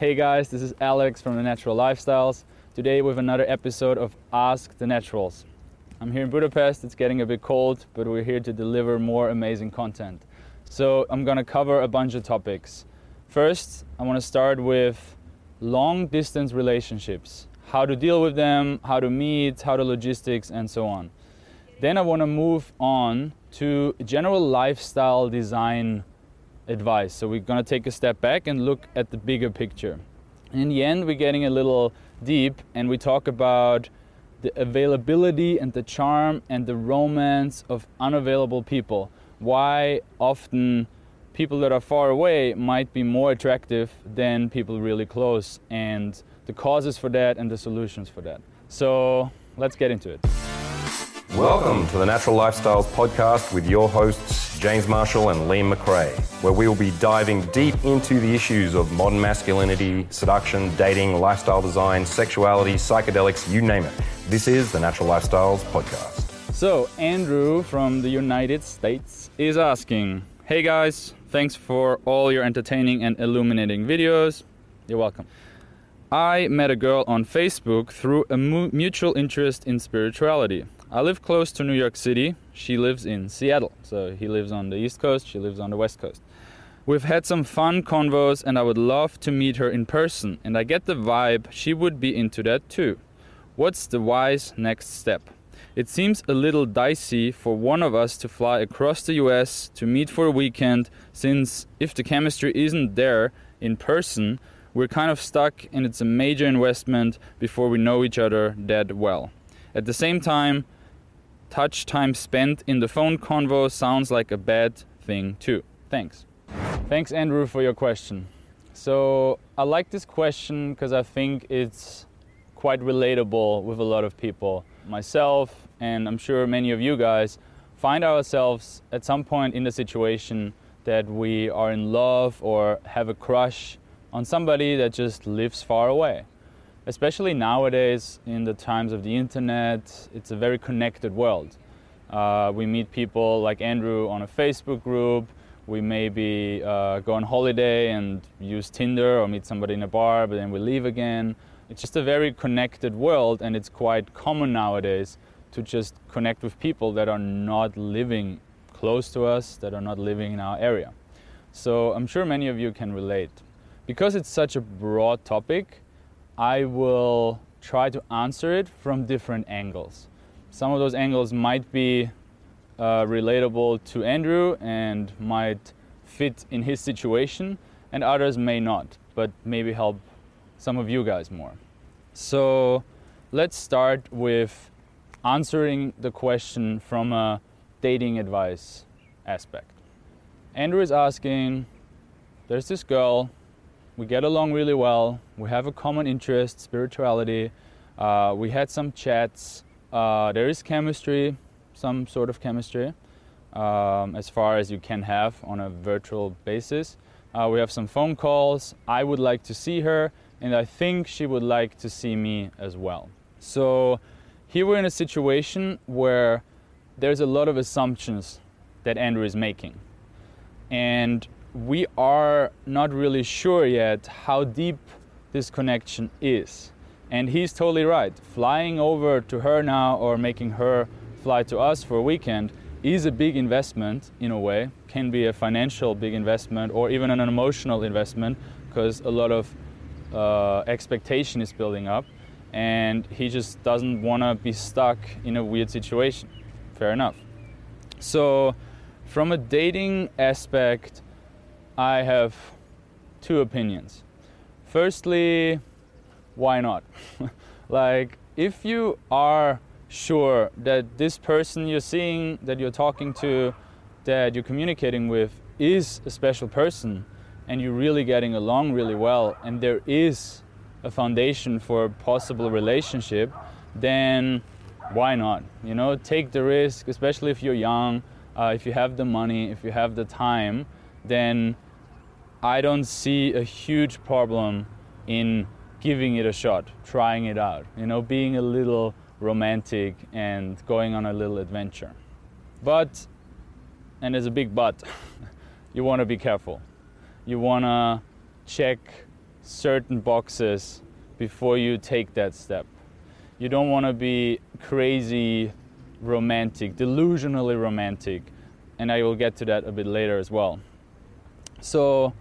Hey guys, this is Alex from The Natural Lifestyles. Today with another episode of Ask the Naturals. I'm here in Budapest, it's getting a bit cold, but we're here to deliver more amazing content. So I'm gonna cover a bunch of topics. First, I wanna start with long distance relationships. How to deal with them, how to meet, how to logistics, and so on. Then I wanna move on to general lifestyle design advice. So we're going to take a step back and look at the bigger picture. In the end, we're getting a little deep and we talk about the availability and the charm and the romance of unavailable people. Why often people that are far away might be more attractive than people really close, and the causes for that and the solutions for that. So let's get into it. Welcome to the Natural Lifestyles podcast with your hosts, James Marshall and Liam McRae, where we will be diving deep into the issues of modern masculinity, seduction, dating, lifestyle design, sexuality, psychedelics, you name it. This is the Natural Lifestyles podcast. So Andrew from the United States is asking, hey guys, thanks for all your entertaining and illuminating videos. You're welcome. I met a girl on Facebook through a mutual interest in spirituality. I live close to New York City, she lives in Seattle, so he lives on the East Coast, she lives on the West Coast. We've had some fun convos and I would love to meet her in person, and I get the vibe she would be into that too. What's the wise next step? It seems a little dicey for one of us to fly across the US to meet for a weekend, since if the chemistry isn't there in person, we're kind of stuck and it's a major investment before we know each other that well. At the same time, time spent in the phone convo sounds like a bad thing too. Thanks. Thanks, Andrew, for your question. So I like this question because I think it's quite relatable with a lot of people. Myself, and I'm sure many of you guys, find ourselves at some point in the situation that we are in love or have a crush on somebody that just lives far away. Especially nowadays, in the times of the internet, it's a very connected world. We meet people like Andrew on a Facebook group, we maybe go on holiday and use Tinder or meet somebody in a bar, but then we leave again. It's just a very connected world, and it's quite common nowadays to just connect with people that are not living close to us, that are not living in our area. So I'm sure many of you can relate. Because it's such a broad topic, I will try to answer it from different angles. Some of those angles might be relatable to Andrew and might fit in his situation, and others may not, but maybe help some of you guys more. So let's start with answering the question from a dating advice aspect. Andrew is asking, there's this girl, we get along really well, we have a common interest, spirituality, we had some chats, there is chemistry, some sort of chemistry, as far as you can have on a virtual basis. We have some phone calls, I would like to see her, and I think she would like to see me as well. So here we're in a situation where there's a lot of assumptions that Andrew is making. And we are not really sure yet how deep this connection is. And he's totally right. Flying over to her now or making her fly to us for a weekend is a big investment in a way. Can be a financial big investment or even an emotional investment, because a lot of expectation is building up and he just doesn't want to be stuck in a weird situation. Fair enough. So from a dating aspect, I have two opinions. Firstly, why not? Like, if you are sure that this person you're seeing, that you're talking to, that you're communicating with is a special person and you're really getting along really well and there is a foundation for a possible relationship, then why not? You know, take the risk, especially if you're young, if you have the money, if you have the time, then I don't see a huge problem in giving it a shot, trying it out, you know, being a little romantic and going on a little adventure. But, and there's a big but, you want to be careful. You want to check certain boxes before you take that step. You don't want to be crazy romantic, delusionally romantic, and I will get to that a bit later as well. So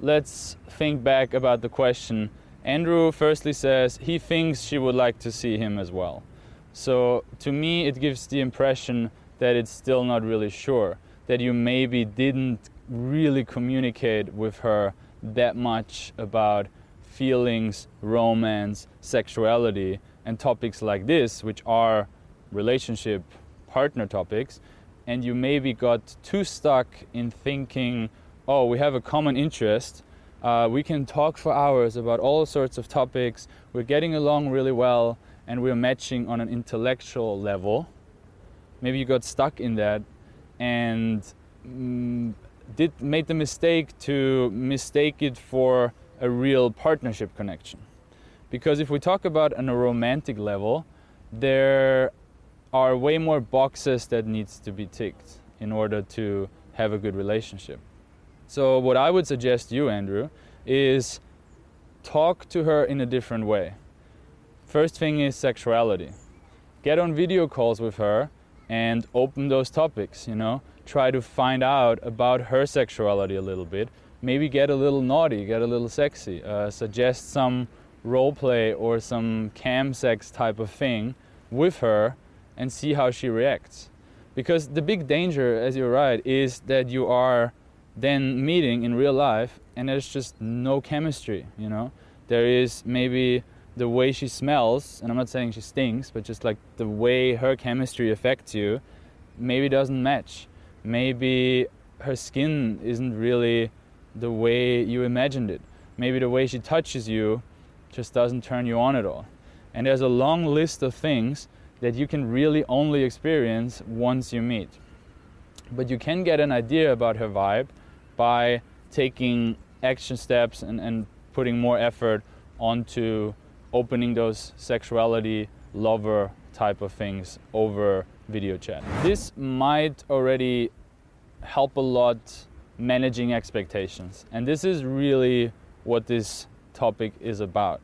let's think back about the question. Andrew firstly says he thinks she would like to see him as well. So to me it gives the impression that it's still not really sure, that you maybe didn't really communicate with her that much about feelings, romance, sexuality, and topics like this, which are relationship partner topics, and you maybe got too stuck in thinking, oh, we have a common interest, we can talk for hours about all sorts of topics, we're getting along really well, and we're matching on an intellectual level. Maybe you got stuck in that and made the mistake to mistake it for a real partnership connection. Because if we talk about on a romantic level, there are way more boxes that needs to be ticked in order to have a good relationship. So what I would suggest you, Andrew, is talk to her in a different way. First thing is sexuality. Get on video calls with her and open those topics, you know. Try to find out about her sexuality a little bit. Maybe get a little naughty, get a little sexy. Suggest some role play or some cam sex type of thing with her and see how she reacts. Because the big danger, as you're right, is that you are then meeting in real life and there's just no chemistry, you know. There is maybe the way she smells, and I'm not saying she stinks, but just like the way her chemistry affects you, maybe doesn't match. Maybe her skin isn't really the way you imagined it. Maybe the way she touches you just doesn't turn you on at all. And there's a long list of things that you can really only experience once you meet. But you can get an idea about her vibe by taking action steps and putting more effort onto opening those sexuality, lover type of things over video chat. This might already help a lot managing expectations. And this is really what this topic is about.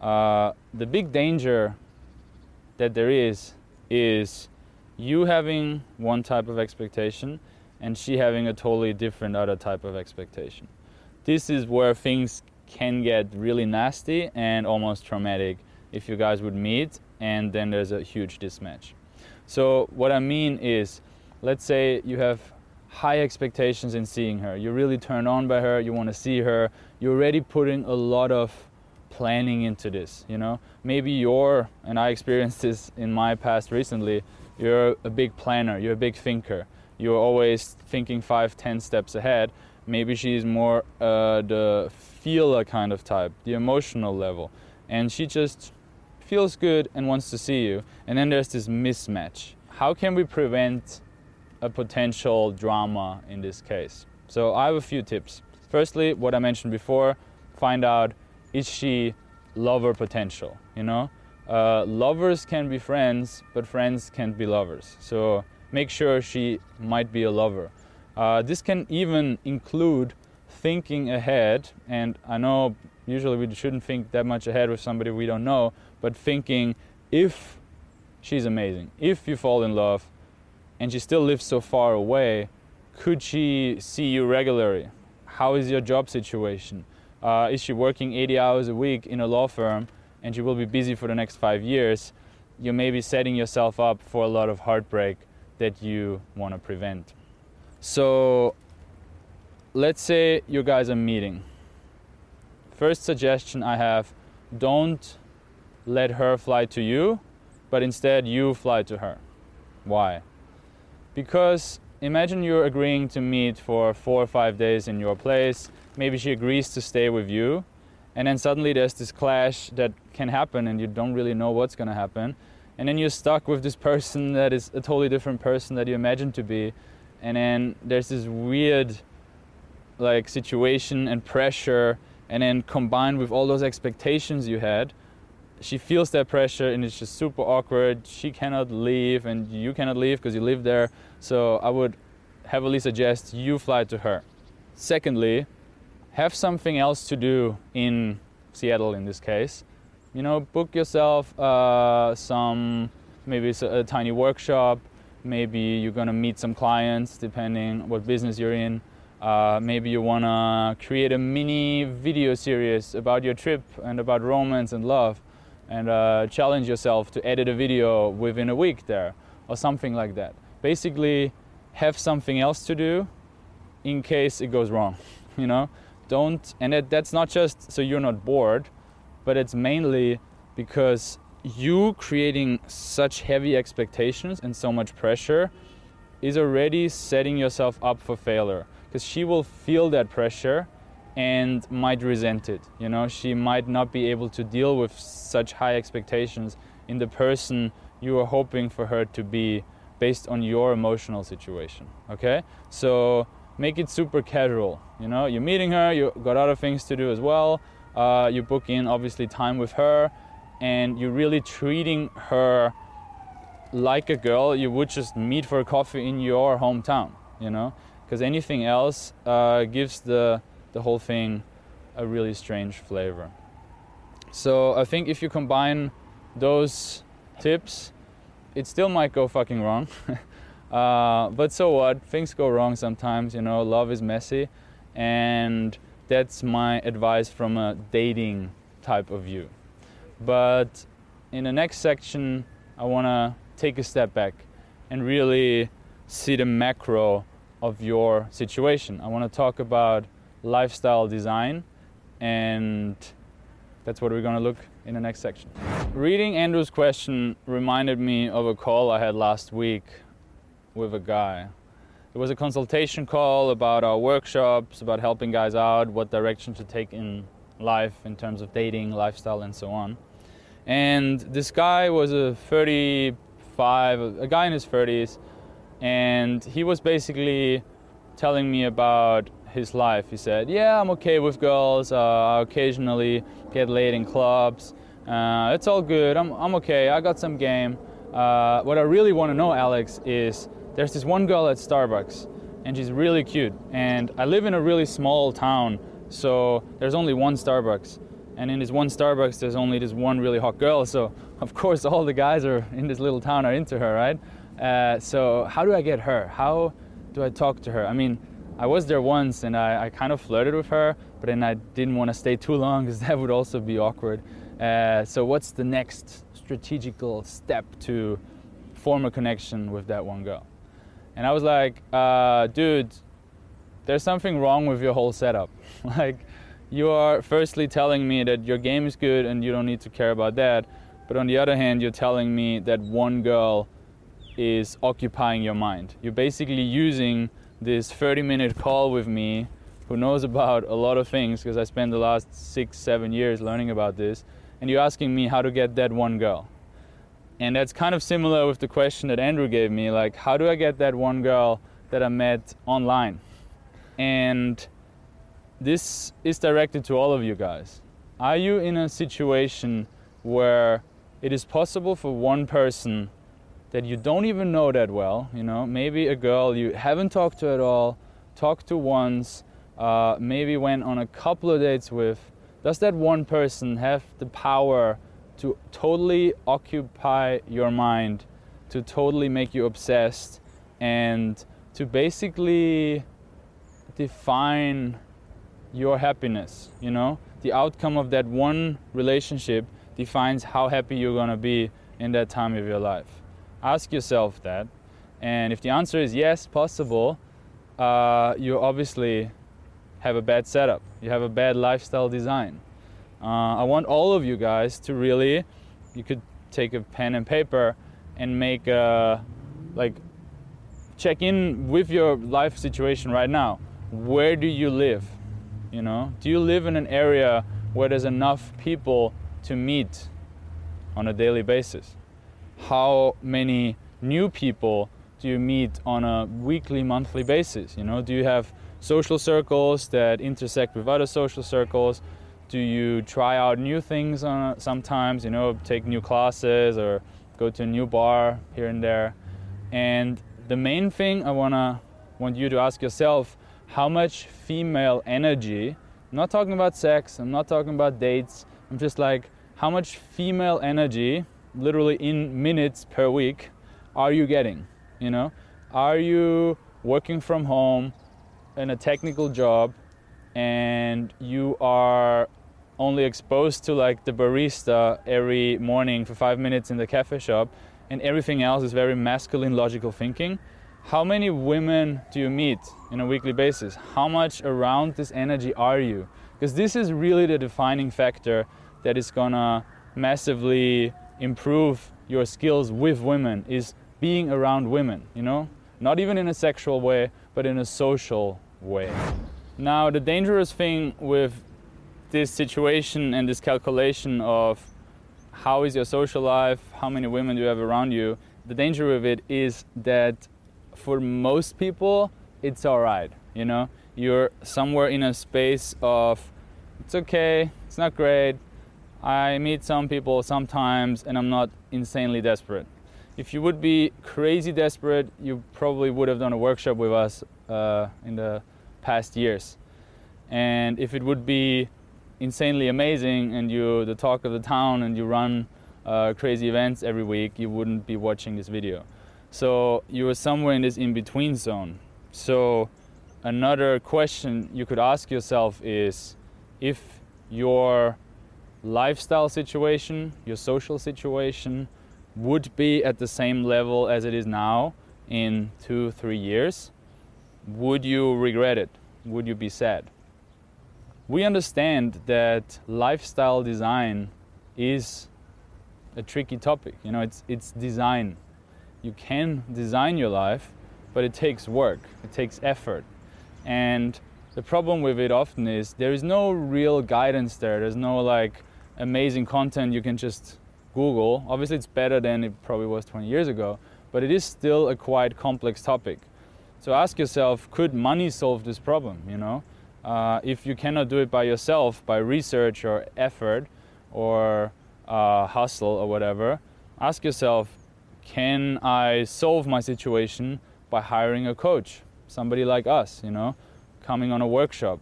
The big danger that there is you having one type of expectation and she having a totally different other type of expectation. This is where things can get really nasty and almost traumatic if you guys would meet and then there's a huge mismatch. So what I mean is, let's say you have high expectations in seeing her. You're really turned on by her, you want to see her. You're already putting a lot of planning into this, you know. Maybe you're, and I experienced this in my past recently, you're a big planner, you're a big thinker. You're always thinking 5-10 steps ahead. Maybe she's more the feeler kind of type, the emotional level. And she just feels good and wants to see you. And then there's this mismatch. How can we prevent a potential drama in this case? So I have a few tips. Firstly, what I mentioned before, find out, is she lover potential, you know? Lovers can be friends, but friends can't be lovers. So make sure she might be a lover. This can even include thinking ahead, and I know usually we shouldn't think that much ahead with somebody we don't know, but thinking if she's amazing, if you fall in love and she still lives so far away, could she see you regularly? How is your job situation? Is she working 80 hours a week in a law firm and she will be busy for the next 5 years? You may be setting yourself up for a lot of heartbreak that you want to prevent. So let's say you guys are meeting. First suggestion I have, don't let her fly to you, but instead you fly to her. Why? Because imagine you're agreeing to meet for 4 or 5 days in your place. Maybe she agrees to stay with you. And then suddenly there's this clash that can happen and you don't really know what's going to happen. And then you're stuck with this person that is a totally different person that you imagined to be. And then there's this weird like situation and pressure, and then combined with all those expectations you had, she feels that pressure and it's just super awkward. She cannot leave and you cannot leave because you live there. So I would heavily suggest you fly to her. Secondly, have something else to do in Seattle in this case. You know, book yourself maybe it's a tiny workshop, maybe you're gonna meet some clients depending what business you're in. Maybe you wanna create a mini video series about your trip and about romance and love, and challenge yourself to edit a video within a week there or something like that. Basically, have something else to do in case it goes wrong, you know? That's not just so you're not bored, but it's mainly because you creating such heavy expectations and so much pressure is already setting yourself up for failure, because she will feel that pressure and might resent it. You know, she might not be able to deal with such high expectations in the person you are hoping for her to be based on your emotional situation, okay? So make it super casual, you know? You're meeting her, you got other things to do as well, you book in obviously time with her, and you're really treating her like a girl you would just meet for a coffee in your hometown, you know? Because anything else gives the whole thing a really strange flavor. So I think if you combine those tips, it still might go fucking wrong. But so what? Things go wrong sometimes, you know, love is messy. And that's my advice from a dating type of view. But in the next section, I want to take a step back and really see the macro of your situation. I want to talk about lifestyle design, and that's what we're going to look in the next section. Reading Andrew's question reminded me of a call I had last week with a guy. It was a consultation call about our workshops, about helping guys out, what direction to take in life in terms of dating, lifestyle, and so on. And this guy was a guy in his 30s, and he was basically telling me about his life. He said, yeah, I'm okay with girls, I occasionally get laid in clubs, it's all good, I'm okay, I got some game. What I really want to know, Alex, is there's this one girl at Starbucks, and she's really cute, and I live in a really small town, so there's only one Starbucks, and in this one Starbucks there's only this one really hot girl, so of course all the guys are in this little town are into her, right? So how do I get her? How do I talk to her? I mean, I was there once and I kind of flirted with her, but then I didn't want to stay too long because that would also be awkward. So what's the next strategical step to form a connection with that one girl? And I was like, dude, there's something wrong with your whole setup. Like, you are firstly telling me that your game is good and you don't need to care about that. But on the other hand, you're telling me that one girl is occupying your mind. You're basically using this 30-minute call with me, who knows about a lot of things because I spent the last 6-7 years learning about this, and you're asking me how to get that one girl. And that's kind of similar with the question that Andrew gave me, like, how do I get that one girl that I met online? And this is directed to all of you guys. Are you in a situation where it is possible for one person that you don't even know that well, you know, maybe a girl you haven't talked to at all, talked to once, maybe went on a couple of dates with, does that one person have the power to totally occupy your mind, to totally make you obsessed, and to basically define your happiness, you know? The outcome of that one relationship defines how happy you're gonna be in that time of your life. Ask yourself that, and if the answer is yes, possible, you obviously have a bad setup. You have a bad lifestyle design. I want all of you guys to really, you could take a pen and paper and make check in with your life situation right now. Where do you live? You know, do you live in an area where there's enough people to meet on a daily basis? How many new people do you meet on a weekly, monthly basis? You know, do you have social circles that intersect with other social circles? Do you try out new things sometimes, you know, take new classes or go to a new bar here and there? And the main thing I want you to ask yourself, how much female energy I'm not talking about sex, I'm not talking about dates, I'm just like, how much female energy, literally in minutes per week, are you getting, you know? Are you working from home in a technical job and you are only exposed to like the barista every morning for 5 minutes in the cafe shop and everything else is very masculine logical thinking? How many women do you meet on a weekly basis? How much around this energy are you? Because this is really the defining factor that is gonna massively improve your skills with women, is being around women, you know? Not even in a sexual way, but in a social way. Now, the dangerous thing with this situation and this calculation of how is your social life, how many women do you have around you, the danger with it is that for most people, it's all right, you know? You're somewhere in a space of, it's okay, it's not great, I meet some people sometimes and I'm not insanely desperate. If you would be crazy desperate, you probably would have done a workshop with us in the past years. And if it would be insanely amazing and you're the talk of the town and you run crazy events every week, you wouldn't be watching this video. So you were somewhere in this in-between zone. So another question you could ask yourself is, if your lifestyle situation, your social situation, would be at the same level as it is now in 2-3 years, would you regret it? Would you be sad? We understand that lifestyle design is a tricky topic. You know, it's design. You can design your life, but it takes work, it takes effort. And the problem with it often is there is no real guidance there. There's no like amazing content you can just Google. Obviously it's better than it probably was 20 years ago, but it is still a quite complex topic. So ask yourself, could money solve this problem, you know? If you cannot do it by yourself, by research or effort or hustle or whatever, ask yourself, can I solve my situation by hiring a coach? Somebody like us, you know, coming on a workshop,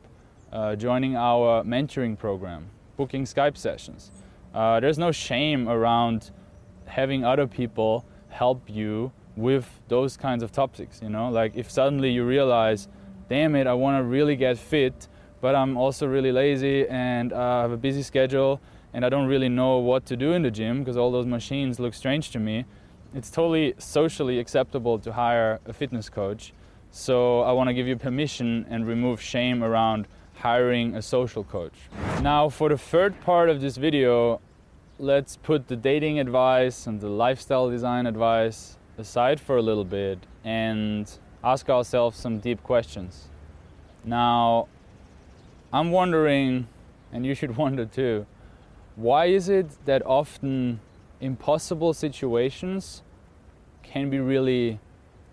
joining our mentoring program, booking Skype sessions. There's no shame around having other people help you with those kinds of topics, you know? Like if suddenly you realize, damn it, I want to really get fit, but I'm also really lazy and I have a busy schedule and I don't really know what to do in the gym because all those machines look strange to me. It's totally socially acceptable to hire a fitness coach. So I want to give you permission and remove shame around hiring a social coach. Now for the third part of this video, let's put the dating advice and the lifestyle design advice aside for a little bit and ask ourselves some deep questions. Now, I'm wondering, and you should wonder too, why is it that often impossible situations can be really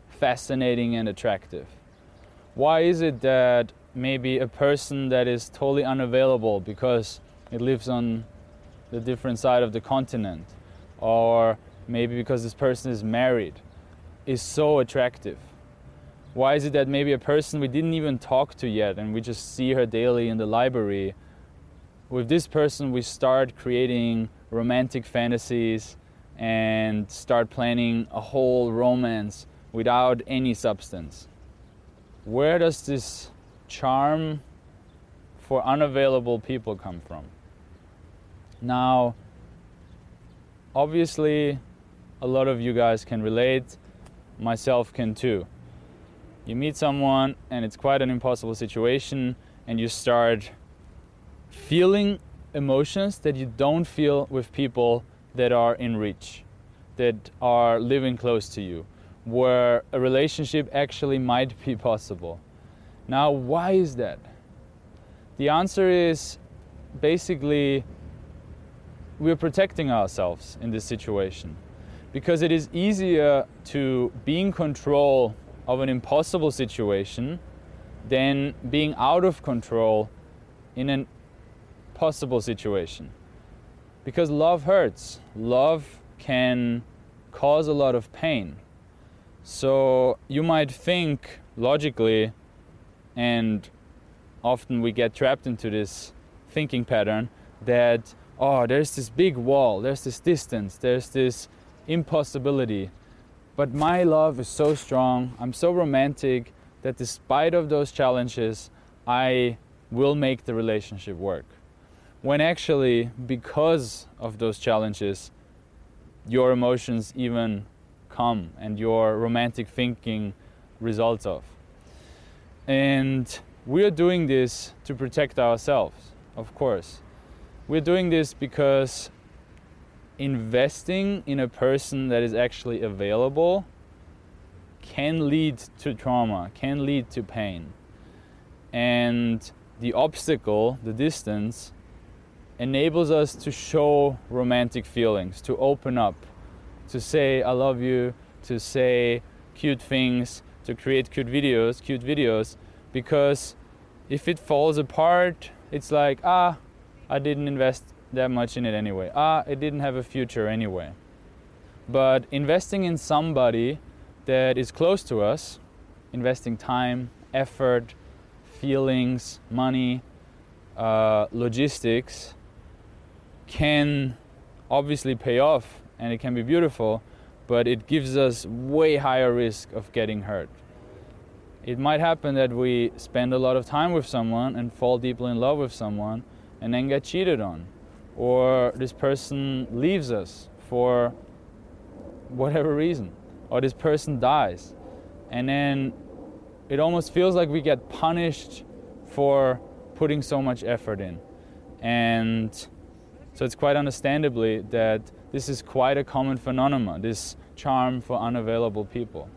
fascinating and attractive? Why is it that maybe a person that is totally unavailable because it lives on the different side of the continent, or maybe because this person is married, is so attractive? Why is it that maybe a person we didn't even talk to yet and we just see her daily in the library, with this person we start creating romantic fantasies and start planning a whole romance without any substance? Where does this charm for unavailable people come from? Now, obviously, a lot of you guys can relate, myself can too. You meet someone and it's quite an impossible situation and you start feeling emotions that you don't feel with people that are in reach, that are living close to you, where a relationship actually might be possible. Now, why is that? The answer is basically we're protecting ourselves in this situation, because it is easier to be in control of an impossible situation than being out of control in an possible situation. Because love hurts. Love can cause a lot of pain. So you might think logically and often we get trapped into this thinking pattern that, oh, there's this big wall, there's this distance, there's this impossibility. But my love is so strong, I'm so romantic, that despite of those challenges, I will make the relationship work. When actually, because of those challenges, your emotions even come and your romantic thinking results of. And we're doing this to protect ourselves, of course. We're doing this because investing in a person that is actually available can lead to trauma, can lead to pain. And the obstacle, the distance, enables us to show romantic feelings, to open up, to say I love you, to say cute things, to create cute videos, because if it falls apart, it's like, I didn't invest that much in it anyway. It didn't have a future anyway. But investing in somebody that is close to us, investing time, effort, feelings, money, logistics, can obviously pay off and it can be beautiful, but it gives us way higher risk of getting hurt. It might happen that we spend a lot of time with someone and fall deeply in love with someone and then get cheated on, or this person leaves us for whatever reason, or this person dies, and then it almost feels like we get punished for putting so much effort in. And so it's quite understandably that this is quite a common phenomenon, this charm for unavailable people.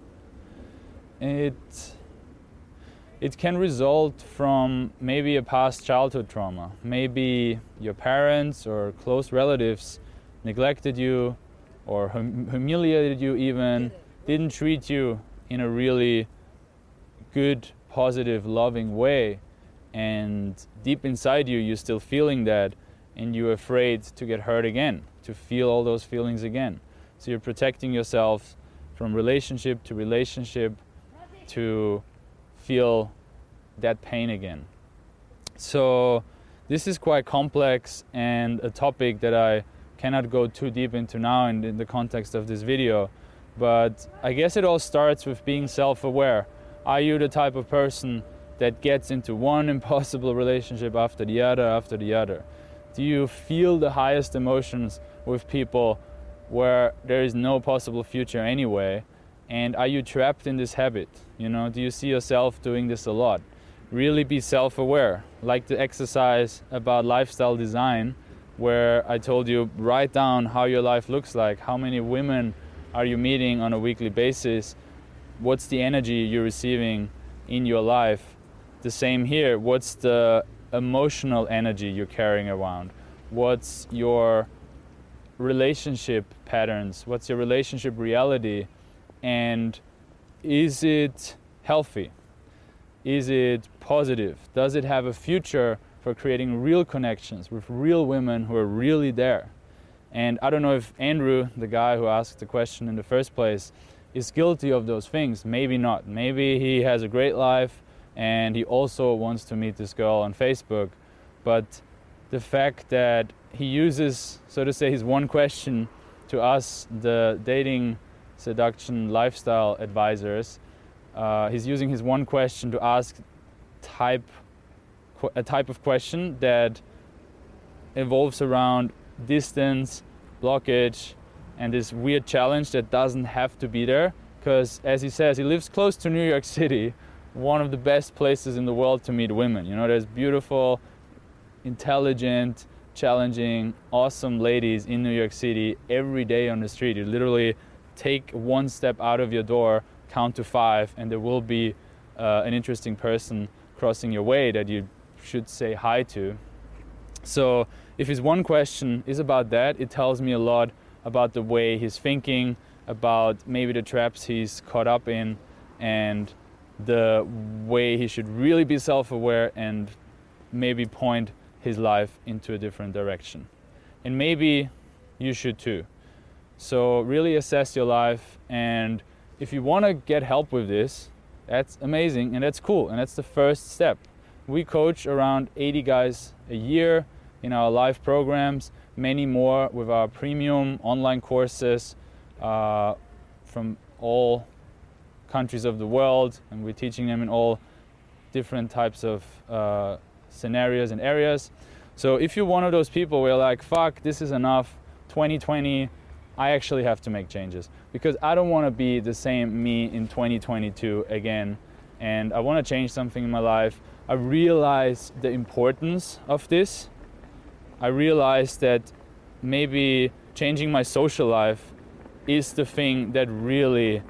It can result from maybe a past childhood trauma. Maybe your parents or close relatives neglected you or humiliated you even, didn't treat you in a really good, positive, loving way. And deep inside you, you're still feeling that, and you're afraid to get hurt again, to feel all those feelings again. So you're protecting yourself from relationship to feel that pain again. So this is quite complex and a topic that I cannot go too deep into now in the context of this video, but I guess it all starts with being self-aware. Are you the type of person that gets into one impossible relationship after the other after the other? Do you feel the highest emotions with people where there is no possible future anyway? And are you trapped in this habit? You know, do you see yourself doing this a lot? Really be self-aware. Like the exercise about lifestyle design, where I told you, write down how your life looks like, how many women are you meeting on a weekly basis, what's the energy you're receiving in your life. The same here, what's the emotional energy you're carrying around? What's your relationship patterns? What's your relationship reality? And is it healthy? Is it positive? Does it have a future for creating real connections with real women who are really there? And I don't know if Andrew, the guy who asked the question in the first place, is guilty of those things. Maybe not. Maybe he has a great life and he also wants to meet this girl on Facebook. But the fact that he uses, so to say, his one question to us, the dating seduction lifestyle advisors, he's using his one question to ask a type of question that evolves around distance, blockage, and this weird challenge that doesn't have to be there, because as he says, he lives close to New York City, one of the best places in the world to meet women. You know, there's beautiful, intelligent, challenging, awesome ladies in New York City every day on the street. You literally take one step out of your door, count to 5, and there will be an interesting person crossing your way that you should say hi to. So if his one question is about that, it tells me a lot about the way he's thinking, about maybe the traps he's caught up in, and the way he should really be self-aware and maybe point his life into a different direction. And maybe you should too. So really assess your life, and if you want to get help with this, that's amazing and that's cool and that's the first step. We coach around 80 guys a year in our live programs, many more with our premium online courses from all countries of the world, and we're teaching them in all different types of scenarios and areas. So if you're one of those people where you're like, fuck, this is enough, 2020, I actually have to make changes because I don't want to be the same me in 2022 again, and I want to change something in my life. I realize the importance of this. I realize that maybe changing my social life is the thing that really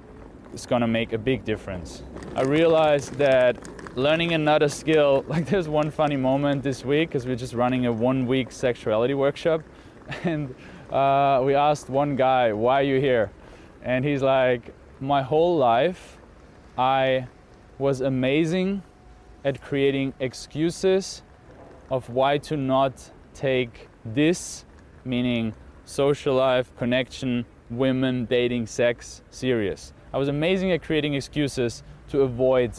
is going to make a big difference. I realize that learning another skill, like there's one funny moment this week because we're just running a 1 week sexuality workshop, and we asked one guy, why are you here? And he's like, my whole life I was amazing at creating excuses of why to not take this, meaning social life, connection, women, dating, sex, serious. I was amazing at creating excuses to avoid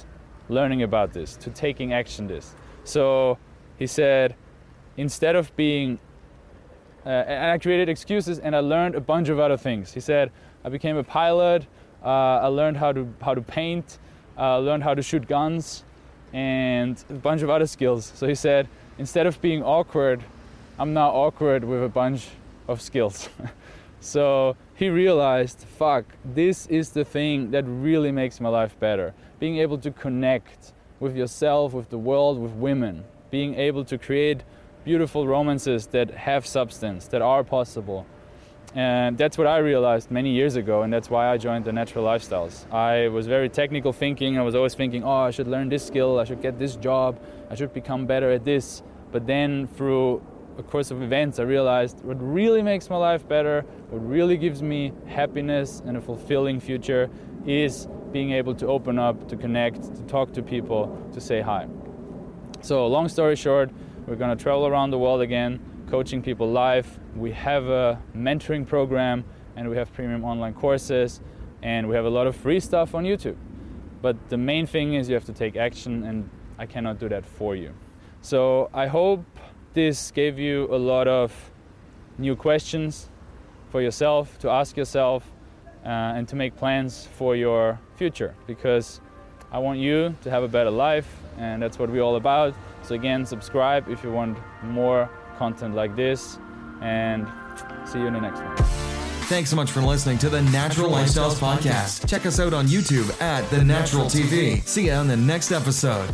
learning about this, to taking action this. So he said, instead of being and I created excuses and I learned a bunch of other things. He said, I became a pilot, I learned how to paint, I learned how to shoot guns, and a bunch of other skills. So he said, instead of being awkward, I'm now awkward with a bunch of skills. So he realized, fuck, this is the thing that really makes my life better. Being able to connect with yourself, with the world, with women, being able to create beautiful romances that have substance, that are possible. And that's what I realized many years ago, and that's why I joined The Natural Lifestyles. I was very technical thinking. I was always thinking, oh, I should learn this skill, I should get this job, I should become better at this. But then through a course of events, I realized what really makes my life better, what really gives me happiness and a fulfilling future is being able to open up, to connect, to talk to people, to say hi. So long story short, we're going to travel around the world again, coaching people live. We have a mentoring program, and we have premium online courses, and we have a lot of free stuff on YouTube. But the main thing is you have to take action, and I cannot do that for you. So I hope this gave you a lot of new questions for yourself, to ask yourself, and to make plans for your future, because I want you to have a better life, and that's what we're all about. So again, subscribe if you want more content like this, and see you in the next one. Thanks so much for listening to the Natural Lifestyles Podcast. Check us out on YouTube at The Natural TV. See you on the next episode.